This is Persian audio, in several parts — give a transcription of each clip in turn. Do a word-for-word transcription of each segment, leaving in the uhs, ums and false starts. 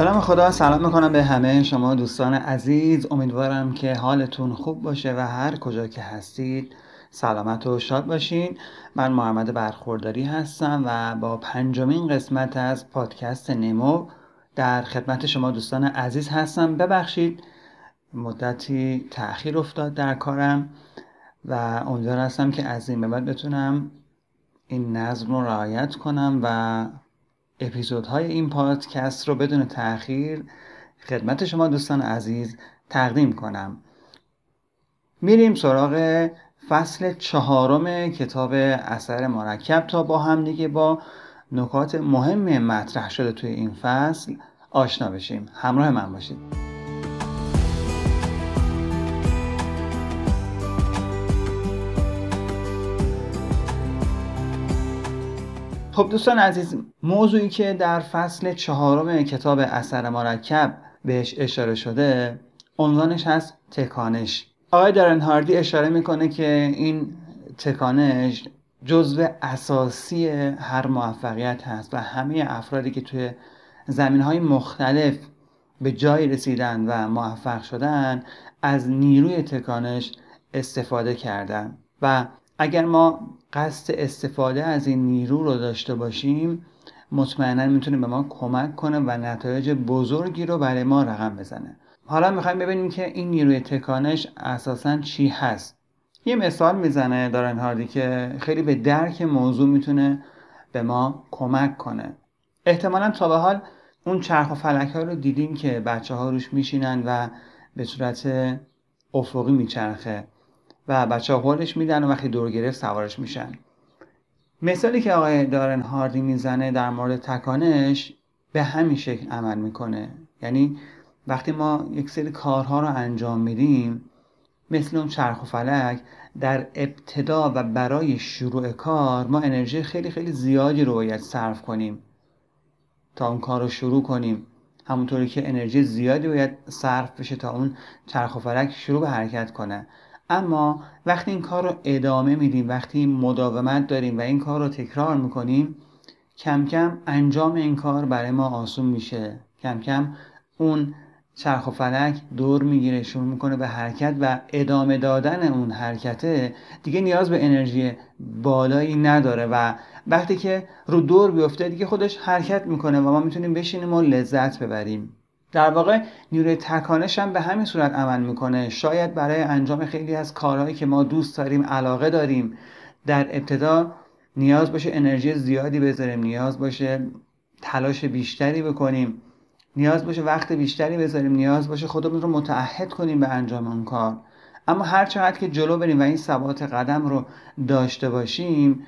به نام خدا سلام میکنم به همه شما دوستان عزیز. امیدوارم که حالتون خوب باشه و هر کجا که هستید سلامت و شاد باشین. من محمد برخورداری هستم و با پنجمین قسمت از پادکست نمو در خدمت شما دوستان عزیز هستم. ببخشید مدتی تأخیر افتاد در کارم و امیدوار هستم که از این به بعد بتونم این نظم رو رعایت کنم و اپیزودهای این پادکست رو بدون تأخیر خدمت شما دوستان عزیز تقدیم کنم. میریم سراغ فصل چهارم کتاب اثر مرکب تا با هم دیگه با نکات مهم مطرح شده توی این فصل آشنا بشیم. همراه من باشید. خب دوستان عزیز، موضوعی که در فصل چهارم کتاب اثر مرکب بهش اشاره شده عنوانش هست تکانش. آقای دارن هاردی اشاره میکنه که این تکانش جزو اساسی هر موفقیت هست و همه افرادی که توی زمینهای مختلف به جای رسیدن و موفق شدن از نیروی تکانش استفاده کردن و اگر ما قصد استفاده از این نیرو رو داشته باشیم مطمئناً میتونه به ما کمک کنه و نتایج بزرگی رو برای ما رقم بزنه. حالا میخوایم ببینیم که این نیروی تکانش اساساً چی هست. یه مثال میزنه دارن هاردی که خیلی به درک موضوع میتونه به ما کمک کنه. احتمالاً تا به حال اون چرخ و فلک ها رو دیدیم که بچه ها روش میشینن و به صورت افقی میچرخه و بچه ها هولش میدن و وقتی دور گرفت سوارش میشن. مثالی که آقای دارن هاردی میزنه در مورد تکانش به همین شکل عمل میکنه. یعنی وقتی ما یک سری کارها رو انجام میدیم مثل اون چرخ و فلک در ابتدا و برای شروع کار ما انرژی خیلی خیلی زیادی رو باید صرف کنیم تا اون کار رو شروع کنیم. همونطوری که انرژی زیادی باید صرف بشه تا اون چرخ و فلک شروع به حرکت کنه. اما وقتی این کار رو ادامه میدیم، وقتی مداومت داریم و این کار رو تکرار میکنیم، کم کم انجام این کار برای ما آسون میشه. کم کم اون چرخ و فلک دور میگیره، شروع میکنه به حرکت و ادامه دادن اون حرکته دیگه نیاز به انرژی بالایی نداره و وقتی که رو دور بیفته دیگه خودش حرکت میکنه و ما میتونیم بشینیم و لذت ببریم. در واقع نیروی تکانش هم به همین صورت عمل میکنه. شاید برای انجام خیلی از کارهایی که ما دوست داریم، علاقه داریم، در ابتدا نیاز باشه انرژی زیادی بذاریم، نیاز باشه تلاش بیشتری بکنیم، نیاز باشه وقت بیشتری بذاریم، نیاز باشه خودمون رو متعهد کنیم به انجام اون کار. اما هر چقدر که جلو بریم و این ثبات قدم رو داشته باشیم،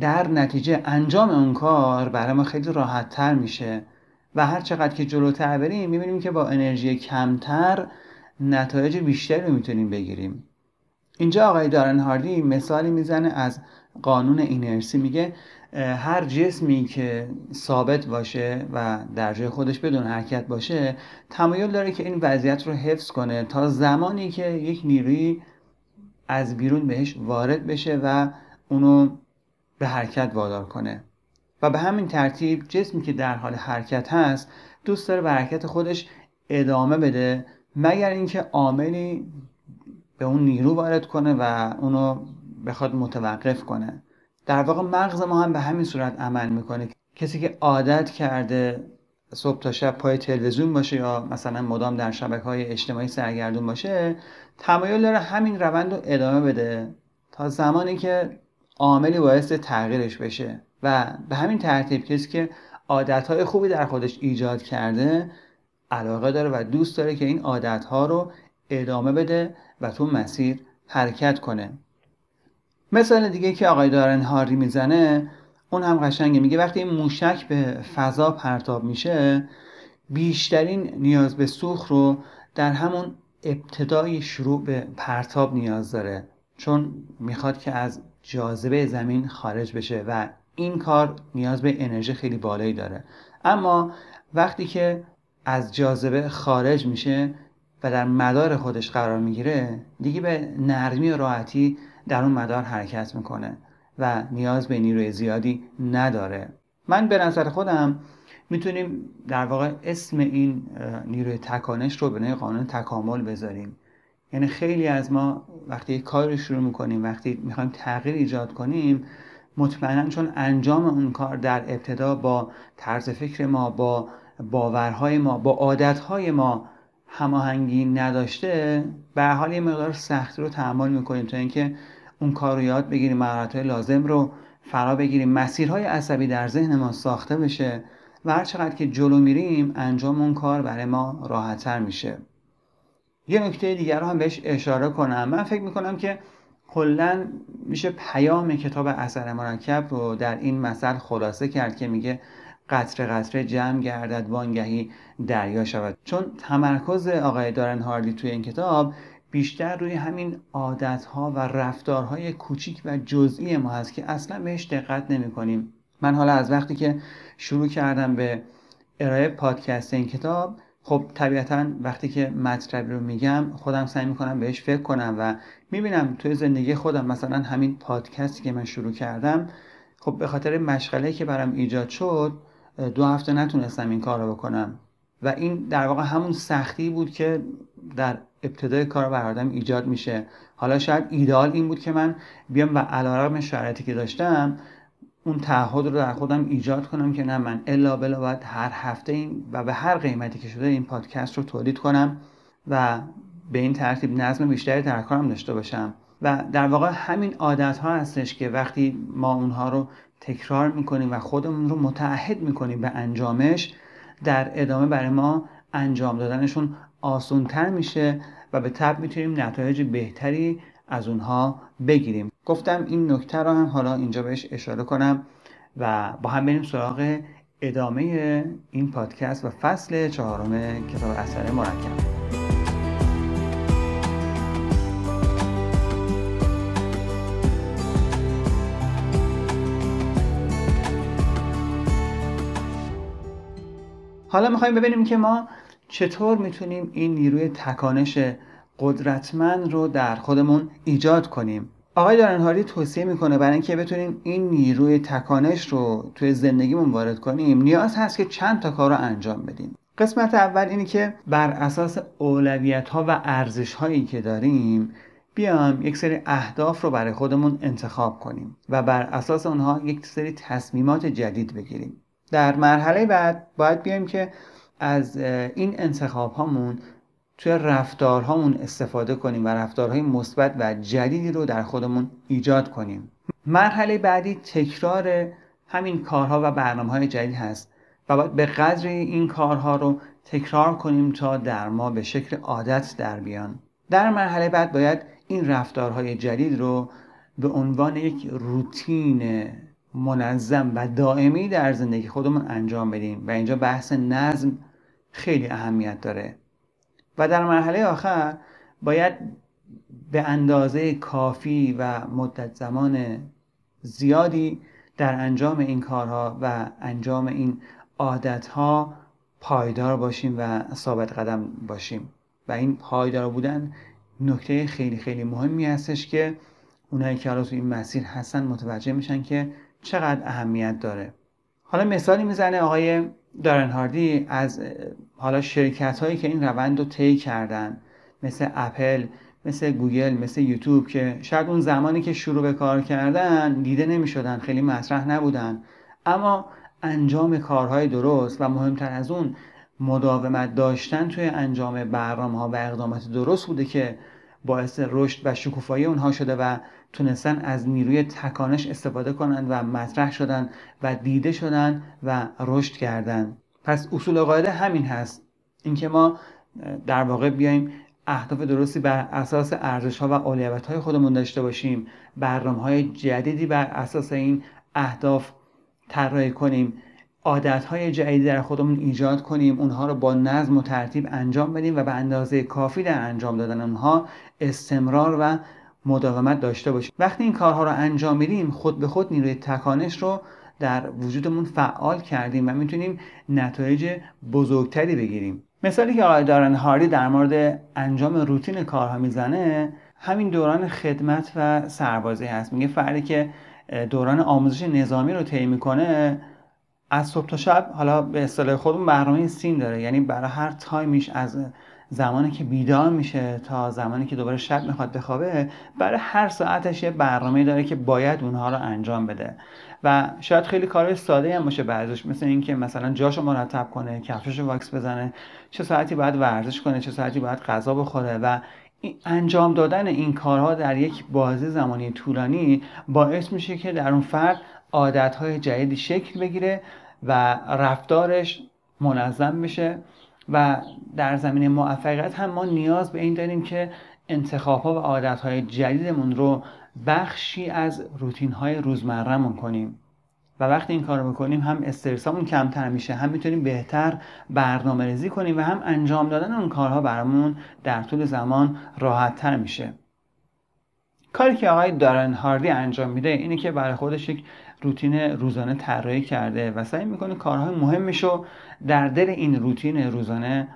در نتیجه انجام اون کار برای ما خیلی راحت‌تر میشه. و هر چقدر که جلوتر بریم می‌بینیم که با انرژی کمتر نتایج بیشتری رو می‌تونیم بگیریم. اینجا آقای دارن هاردی مثالی میزنه از قانون اینرسی. میگه هر جسمی که ثابت باشه و در جای خودش بدون حرکت باشه تمایل داره که این وضعیت رو حفظ کنه تا زمانی که یک نیروی از بیرون بهش وارد بشه و اونو به حرکت وادار کنه. و به همین ترتیب جسمی که در حال حرکت هست دوست داره به حرکت خودش ادامه بده مگر اینکه عاملی به اون نیرو وارد کنه و اونو بخواد متوقف کنه. در واقع مغز ما هم به همین صورت عمل میکنه. کسی که عادت کرده صبح تا شب پای تلویزیون باشه یا مثلا مدام در شبکه‌های اجتماعی سرگردون باشه تمایل داره همین روند رو ادامه بده تا زمانی که عاملی باعث تغییرش بشه و به همین ترتیب کسی که عادتهای خوبی در خودش ایجاد کرده علاقه داره و دوست داره که این عادتها رو ادامه بده و تو مسیر حرکت کنه. مثال دیگه که آقای دارن هاردی میزنه اون هم قشنگه. میگه وقتی این موشک به فضا پرتاب میشه بیشترین نیاز به سوخت رو در همون ابتدای شروع به پرتاب نیاز داره چون میخواد که از جاذبه زمین خارج بشه و این کار نیاز به انرژی خیلی بالایی داره. اما وقتی که از جاذبه خارج میشه و در مدار خودش قرار میگیره دیگه به نرمی و راحتی در اون مدار حرکت میکنه و نیاز به نیروی زیادی نداره. من به نظر خودم میتونیم در واقع اسم این نیروی تکانش رو به قانون تکامل بذاریم. یعنی خیلی از ما وقتی کاری شروع میکنیم، وقتی میخوایم تغییر ایجاد کنیم، مطمئناً چون انجام اون کار در ابتدا با طرز فکر ما، با باورهای ما، با عادتهای ما هماهنگی نداشته، به هر حال یه مقدار سختی رو تحمل میکنیم تا اینکه اون کار رو یاد بگیریم، مهارت‌های لازم رو فرا بگیریم، مسیرهای عصبی در ذهن ما ساخته بشه و هر چقدر که جلو میریم انجام اون کار برای ما راحت‌تر میشه. یه نکته دیگر رو هم بهش اشاره کنم. من فکر میکنم که کلاً میشه پیام کتاب اثر مرکب رو در این مثل خلاصه کرد که میگه قطره قطره جمع گردد وانگهی دریا شود. چون تمرکز آقای دارن هاردی توی این کتاب بیشتر روی همین عادتها و رفتارهای کوچیک و جزئی ما هست که اصلا بهش دقت نمی کنیم. من حالا از وقتی که شروع کردم به ارائه پادکست این کتاب، خب طبیعتاً وقتی که مطلبی رو میگم خودم سعی میکنم بهش فکر کنم و میبینم توی زندگی خودم، مثلا همین پادکستی که من شروع کردم، خب به خاطر مشغله‌ای که برام ایجاد شد دو هفته نتونستم این کار رو بکنم و این در واقع همون سختی بود که در ابتدای کار برای آدم ایجاد میشه. حالا شاید ایدئال این بود که من بیام و علیرغم شرایطی که داشتم اون تعهد رو در خودم ایجاد کنم که نه، من الا بلا باید هر هفته این و به هر قیمتی که شده این پادکست رو تولید کنم و به این ترتیب نظم بیشتری در کارم داشته باشم. و در واقع همین عادت‌ها هستش که وقتی ما اونها رو تکرار میکنیم و خودمون رو متعهد میکنیم به انجامش، در ادامه برای ما انجام دادنشون آسان‌تر میشه و به تبع میتونیم نتایج بهتری از اونها بگیریم. گفتم این نکته رو هم حالا اینجا بهش اشاره کنم و با هم بریم سراغ ادامه این پادکست و فصل چهارم کتاب اثر مرکب. حالا میخوایم ببینیم که ما چطور میتونیم این نیروی تکانش قدرتمند رو در خودمون ایجاد کنیم. آقای دارن هاردی توصیه میکنه برای اینکه بتونیم این نیروی تکانش رو توی زندگیمون وارد کنیم، نیاز هست که چند تا کار رو انجام بدیم. قسمت اول اینه که بر اساس اولویت‌ها و ارزش‌هایی که داریم بیام یک سری اهداف رو برای خودمون انتخاب کنیم و بر اساس اونها یک سری تصمیمات جدید بگیریم. در مرحله بعد باید بیایم که از این انتخاب هامون توی رفتارهامون استفاده کنیم و رفتارهای مثبت و جدیدی رو در خودمون ایجاد کنیم. مرحله بعدی تکرار همین کارها و برنامه‌های جدید هست و باید به قدر این کارها رو تکرار کنیم تا در ما به شکل عادت در بیان. در مرحله بعد باید این رفتارهای جدید رو به عنوان یک روتین منظم و دائمی در زندگی خودمون انجام بدیم و اینجا بحث نظم خیلی اهمیت داره. و در مرحله آخر باید به اندازه کافی و مدت زمان زیادی در انجام این کارها و انجام این عادتها پایدار باشیم و ثابت قدم باشیم و این پایدار بودن نکته خیلی خیلی مهمی هستش که اونایی که حالا تو این مسیر هستن متوجه میشن که چقدر اهمیت داره. حالا مثالی میزنه آقای دارن هاردی از حالا شرکت هایی که این روند رو طی کردن، مثل اپل، مثل گوگل، مثل یوتیوب، که شاید اون زمانی که شروع به کار کردن دیده نمیشدن، خیلی مطرح نبودن، اما انجام کارهای درست و مهمتر از اون مداومت داشتن توی انجام برنامه ها و اقدامات درست بوده که باعث رشد و شکوفایی اونها شده و تونستن از نیروی تکانش استفاده کنن و مطرح شدن و دیده شدن و رشد کردن. پس اصول و قاعده همین هست، اینکه ما در واقع بیایم اهداف درستی بر اساس ارزش‌ها و اولویت‌های خودمون داشته باشیم، برنامه‌های جدیدی بر اساس این اهداف طراحی کنیم، عادت‌های جدیدی در خودمون ایجاد کنیم، اونها رو با نظم و ترتیب انجام بدیم و به اندازه کافی در انجام دادن اونها استمرار و مداومت داشته باشیم. وقتی این کارها رو انجام میدیم خود به خود نیروی تکانش رو در وجودمون فعال کردیم و میتونیم نتایج بزرگتری بگیریم. مثالی که آقای دارن هاردی در مورد انجام روتین کارها میزنه همین دوران خدمت و سربازی هست. میگه فردی که دوران آموزش نظامی رو طی میکنه از صبح تا شب، حالا به اصطلاح خودمون برنامه سین داره، یعنی برای هر تایمیش از زمانی که بیدار میشه تا زمانی که دوباره شب میخواد بخوابه، برای هر ساعتش یه برنامه داره که باید اونها رو انجام بده. و شاید خیلی کارهای ساده هم باشه بعضیش، مثل اینکه مثلا جاشو مرتب کنه، کفشاشو واکس بزنه، چه ساعتی باید ورزش کنه، چه ساعتی باید غذا بخوره. و انجام دادن این کارها در یک بازه زمانی طولانی باعث میشه که در اون فرد عادتهای جدیدی شکل بگیره و رفتارش منظم بشه. و در زمینه موفقیت هم ما نیاز به این داریم که انتخاب‌ها و عادت‌های جدیدمون رو بخشی از روتین‌های روزمره‌مون کنیم. و وقتی این کارو می‌کنیم هم استرسمون کمتر میشه، هم می‌تونیم بهتر برنامه‌ریزی کنیم و هم انجام دادن اون کارها برامون در طول زمان راحت‌تر میشه. کاری که آقای دارن هاردی انجام میده اینه که برای خودش یک روتین روزانه طراحی کرده و سعی میکنه کارهای مهمشو در دل این روتین روزانه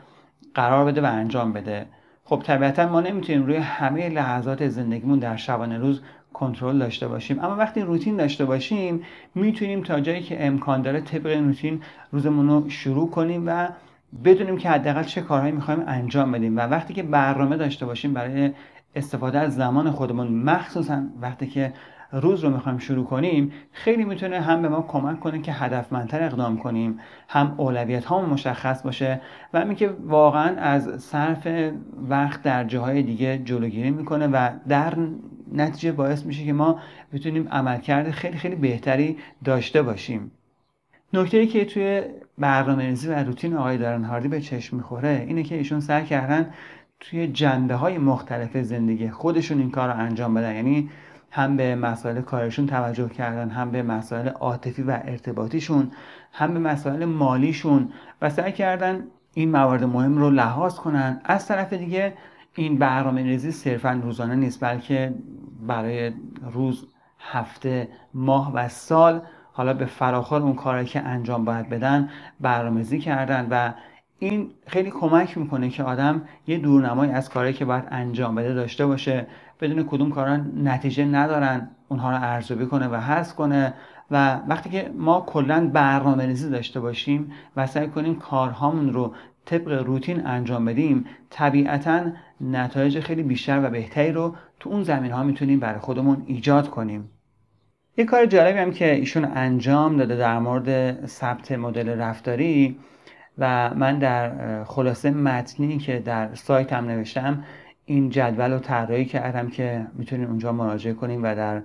قرار بده و انجام بده. خب طبیعتا ما نمیتونیم روی همه لحظات زندگیمون در شبانه روز کنترل داشته باشیم، اما وقتی روتین داشته باشیم میتونیم تا جایی که امکان داره طبق این روتین روزمون رو شروع کنیم و بدونیم که حداقل چه کارهایی میخوایم انجام بدیم. و وقتی که برنامه داشته باشیم برای استفاده از زمان خودمون، مخصوصا وقتی که روز رو میخوایم شروع کنیم، خیلی میتونه هم به ما کمک کنه که هدفمندتر اقدام کنیم، هم اولویت هامون مشخص باشه و همین که واقعا از صرف وقت در جاهای دیگه جلوگیری میکنه و در نتیجه باعث میشه که ما بتونیم عملکرد خیلی خیلی بهتری داشته باشیم. نکته‌ای که توی برنامه‌ریزی و روتین آقای دارن هاردی به چشم میخوره اینه که ایشون سعی کردن توی جنبه‌های مختلف زندگی خودشون این کار رو انجام بدن، یعنی هم به مسائل کارشون توجه کردن، هم به مسائل عاطفی و ارتباطیشون، هم به مسائل مالیشون و سعی کردن این موارد مهم رو لحاظ کنن. از طرف دیگه این برنامه‌ریزی صرفاً روزانه نیست، بلکه برای روز، هفته، ماه و سال، حالا به فراخور اون کاری که انجام باید بدن برنامه‌ریزی کردن و این خیلی کمک میکنه که آدم یه دورنمایی از کارهایی که باید انجام بده داشته باشه، بدون کدوم کارا نتیجه ندارن اونها رو ارزیابی کنه و حذف کنه. و وقتی که ما کلا برنامه‌ریزی داشته باشیم و سعی کنیم کارهامون رو طبق روتین انجام بدیم، طبیعتاً نتایج خیلی بیشتر و بهتری رو تو اون زمینه‌ها میتونیم برای خودمون ایجاد کنیم. یه کار جالبی هم که ایشون انجام داده در مورد ثبت مدل رفتاری و من در خلاصه متنی که در سایتم نوشتم این جدول رو طراحی کردم که میتونین اونجا مراجعه کنین و در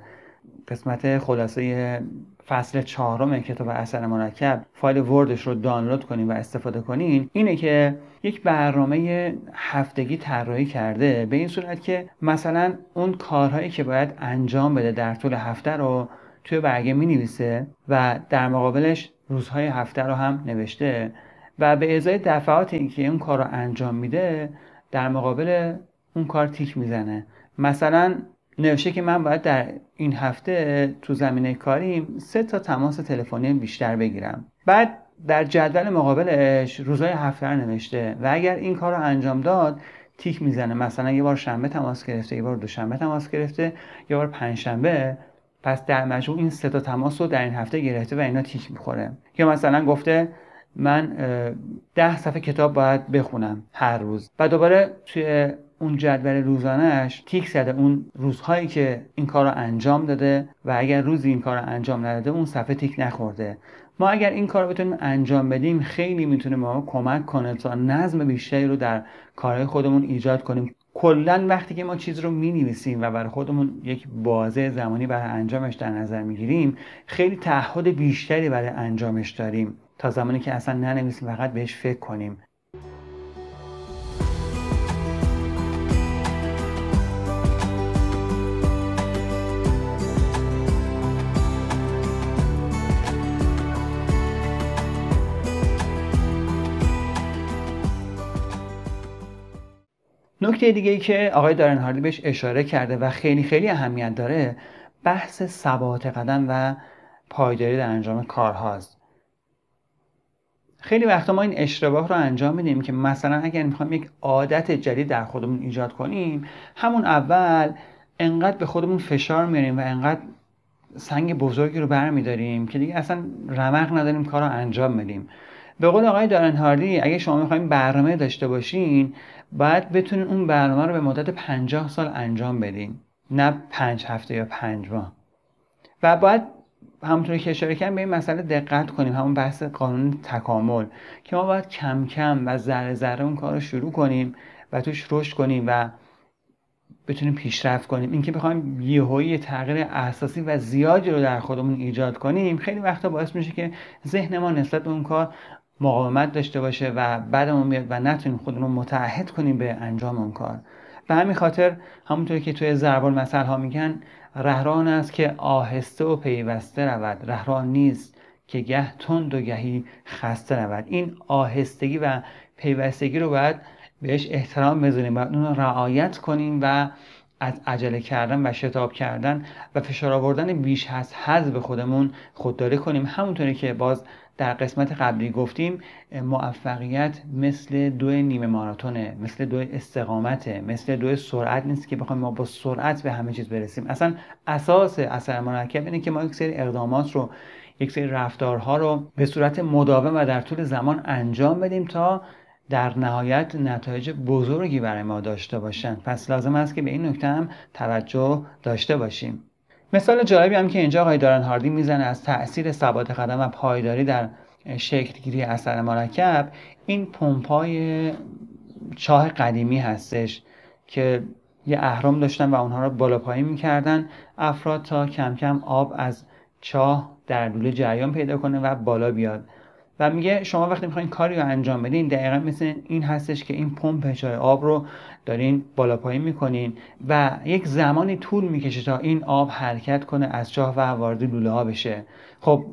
قسمت خلاصه فصل چهارم کتاب اثر مرکب فایل وردش رو دانلود کنین و استفاده کنین. اینه که یک برنامه هفتگی طراحی کرده به این صورت که مثلا اون کارهایی که باید انجام بده در طول هفته رو توی برگه مینویسه و در مقابلش روزهای هفته رو هم نوشته و به ازای دفعات اینکه اون کار رو انجام میده در مقابل اون کار تیک میزنه. مثلا نوشته که من باید در این هفته تو زمینه کاریم سه تا تماس تلفنی بیشتر بگیرم، بعد در جدول مقابلش روزهای هفته رو نوشته و اگر این کار رو انجام داد تیک میزنه، مثلا یه بار شنبه تماس گرفته، یه بار دوشنبه تماس گرفته، یه بار پنجشنبه، پس در مجموع این سه تا تماس رو در این هفته گرفته و اینا تیک میخوره. یا مثلا گفته من ده صفحه کتاب باید بخونم هر روز و دوباره توی اون جدول روزانهش تیک زده اون روزهایی که این کار رو انجام داده و اگر روزی این کار رو انجام نداده اون صفحه تیک نخورده. ما اگر این کار رو بتونیم انجام بدیم خیلی میتونه به ما کمک کنه تا نظم بیشتری رو در کارهای خودمون ایجاد کنیم. کلا وقتی که ما چیز رو می‌نویسیم و برای خودمون یک بازه زمانی برای انجامش در نظر می‌گیریم خیلی تعهد بیشتری برای انجامش داریم تا زمانی که اصلا ننویسیم، فقط بهش فکر کنیم. نکته دیگه ای که آقای دارن هاردی بهش اشاره کرده و خیلی خیلی اهمیت داره بحث ثبات قدم و پایداری در انجام کارهاست. خیلی وقتا ما این اشتباه رو انجام میدیم که مثلا اگر میخوایم یک عادت جدید در خودمون ایجاد کنیم همون اول انقدر به خودمون فشار میاریم و انقدر سنگ بزرگی رو برمی‌داریم که دیگه اصلا رمق نداریم کار رو انجام بدیم. به قول آقای دارن هاردی، اگه شما می‌خواید برنامه داشته باشین، باید بتونین اون برنامه رو به مدت پنجاه سال انجام بدین، نه پنج هفته یا پنج ماه. و باید همونطوری که اشاره کردم به این مسئله دقت کنیم، همون بحث قانون تکامل، که ما باید کم کم و ذره ذره اون کار رو شروع کنیم و توش رشد کنیم و بتونیم پیشرفت کنیم. اینکه بخوایم یهویی تغییر اساسی و زیادی رو در خودمون ایجاد کنیم، خیلی وقتا باعث میشه که ذهن ما نسبت به اون کار مقاومت داشته باشه و بعدمون میاد و نتونیم خودمون رو متعهد کنیم به انجام اون کار. به همین خاطر همونطوری که توی ضرب المثل ها میگن، رهروان است که آهسته و پیوسته رود، رهروان نیست که گه تند و گهی خسته رود. این آهستگی و پیوستگی رو باید بهش احترام بذاریم، باید اون رو رعایت کنیم و از عجله کردن و شتاب کردن و فشار آوردن بیش از حد به خودمون خودداری کنیم. همونطوری که باز در قسمت قبلی گفتیم، موفقیت مثل دو نیمه ماراتونه، مثل دو استقامته، مثل دو سرعت نیست که بخوایم ما با سرعت به همه چیز برسیم. اصلا اساس اثر مرکب اینه که ما یک سری اقدامات رو، یک سری رفتارها رو به صورت مداوم و در طول زمان انجام بدیم تا در نهایت نتایج بزرگی برای ما داشته باشن. پس لازم است که به این نکته هم توجه داشته باشیم. مثال جالبی هم که اینجا آقای دارن هاردی میزنه از تأثیر ثبات قدم و پایداری در شکل گیری اثر مرکب، این پمپای چاه قدیمی هستش که یه اهرم داشتن و اونها رو بالا پایین میکردن افراد تا کم کم آب از چاه در لوله جریان پیدا کنه و بالا بیاد. و میگه شما وقتی میخواین کاری رو انجام بدین، دقیقا مثل این هستش که این پمپ چای آب رو دارین بالا پایین میکنین و یک زمانی طول میکشه تا این آب حرکت کنه از چاه و وارد لوله ها بشه. خب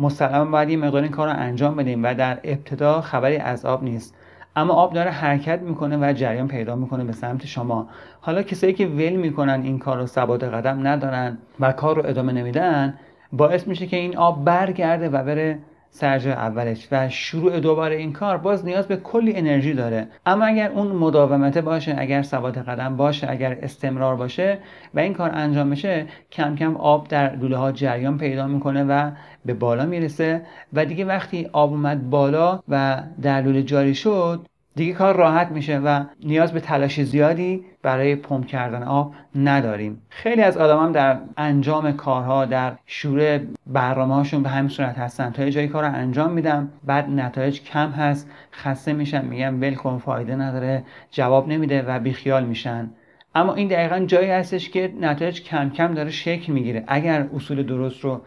مسلما باید یه مقدار این کار رو انجام بدین و در ابتدا خبری از آب نیست، اما آب داره حرکت میکنه و جریان پیدا میکنه به سمت شما. حالا کسایی که ول میکنن این کار رو، ثبات قدم ندارن و کار رو ادامه نمیدن، باعث میشه که این آب برگرده و بره سرجه اولش و شروع دوباره این کار باز نیاز به کلی انرژی داره. اما اگر اون مداومت باشه، اگر ثبات قدم باشه، اگر استمرار باشه و این کار انجام بشه، کم کم آب در لوله ها جریان پیدا میکنه و به بالا میرسه و دیگه وقتی آب اومد بالا و در لوله جاری شد، دیگه کار راحت میشه و نیاز به تلاش زیادی برای پمپ کردن آب نداریم. خیلی از آدمام در انجام کارها، در شروع برنامه‌هاشون به همین صورت هستن. تا یه جایی کارو انجام میدم، بعد نتایج کم هست، خسته میشم، میگم ول کن، فایده نداره، جواب نمیده و بیخیال میشن. اما این دقیقاً جایی هستش که نتایج کم کم داره شکل میگیره اگر اصول درست رو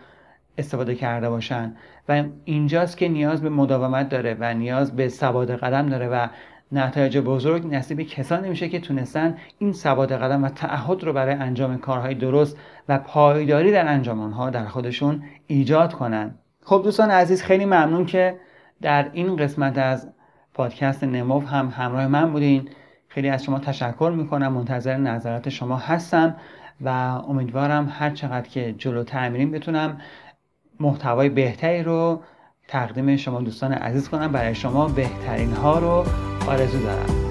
استفاده کرده باشن. و اینجاست که نیاز به مداومت داره و نیاز به ثبات قدم داره و نتایج بزرگ نصیب کسانی میشه که تونستن این ثبات قدم و تعهد رو برای انجام کارهای درست و پایداری در انجام آنها در خودشون ایجاد کنن. خب دوستان عزیز، خیلی ممنون که در این قسمت از پادکست نمو هم همراه من بودین. خیلی از شما تشکر میکنم، منتظر نظرات شما هستم و امیدوارم هر چقدر که جلوتر میریم بتونم محتوای بهتری رو تقدیم شما دوستان عزیز کنم. برای شما بهترین ها رو آرزو دارم.